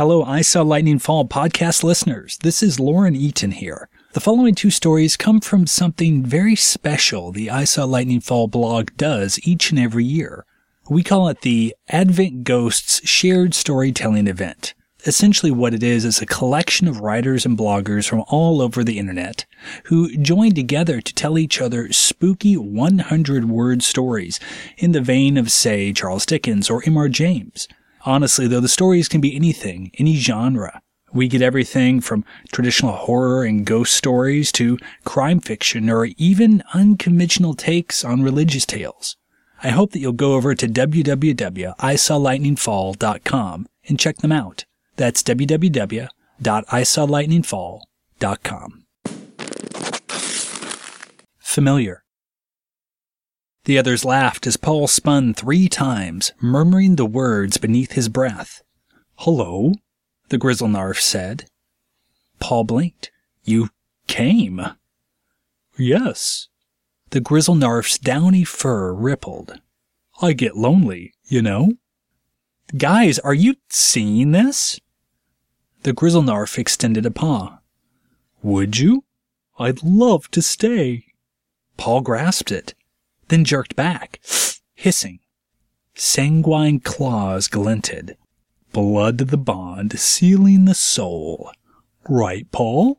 Hello, I Saw Lightning Fall podcast listeners. This is Lauren Eaton here. The following two stories come from something very special the I Saw Lightning Fall blog does each and every year. We call it the Advent Ghosts Shared Storytelling Event. Essentially what it is a collection of writers and bloggers from all over the internet who join together to tell each other spooky 100-word stories in the vein of, say, Charles Dickens or M. R. James. Honestly, though, the stories can be anything, any genre. We get everything from traditional horror and ghost stories to crime fiction or even unconventional takes on religious tales. I hope that you'll go over to www.isawlightningfall.com and check them out. That's www.isawlightningfall.com. Familiar. The others laughed as Paul spun 3 times, murmuring the words beneath his breath. "Hello," the grizzle-narf said. Paul blinked. "You came?" "Yes." The grizzle-narf's downy fur rippled. "I get lonely, you know." "Guys, are you seeing this?" The grizzle-narf extended a paw. "Would you? I'd love to stay." Paul grasped it, then jerked back, hissing. Sanguine claws glinted. "Blood the bond, sealing the soul." "Right, Paul?"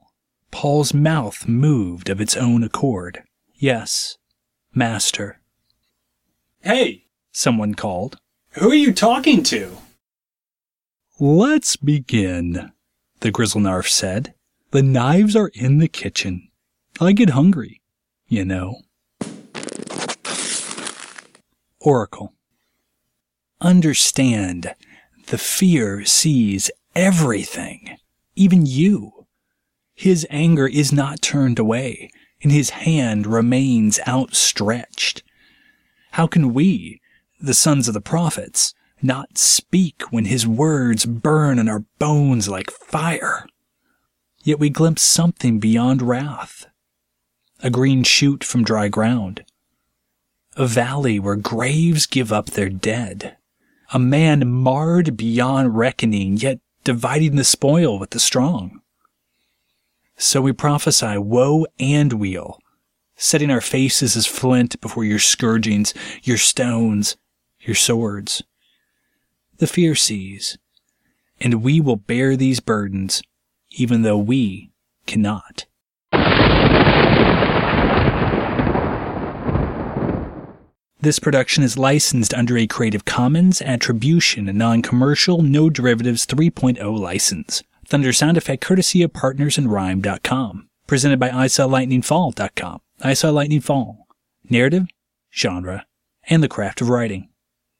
Paul's mouth moved of its own accord. "Yes, master." "Hey," someone called. "Who are you talking to?" "Let's begin," the grizzle-narf said. "The knives are in the kitchen. I get hungry, you know." Oracle. Understand, the fear sees everything, even you. His anger is not turned away, and his hand remains outstretched. How can we, the sons of the prophets, not speak when his words burn in our bones like fire? Yet we glimpse something beyond wrath. A green shoot from dry ground. A valley where graves give up their dead. A man marred beyond reckoning, yet dividing the spoil with the strong. So we prophesy woe and weal, setting our faces as flint before your scourgings, your stones, your swords. The fear sees, and we will bear these burdens, even though we cannot. This production is licensed under a Creative Commons Attribution and Non-Commercial No Derivatives 3.0 license. Thunder sound effect courtesy of PartnersInRhyme.com. Presented by isawlightningfall.com. I Saw Lightning Fall. Narrative, genre, and the craft of writing.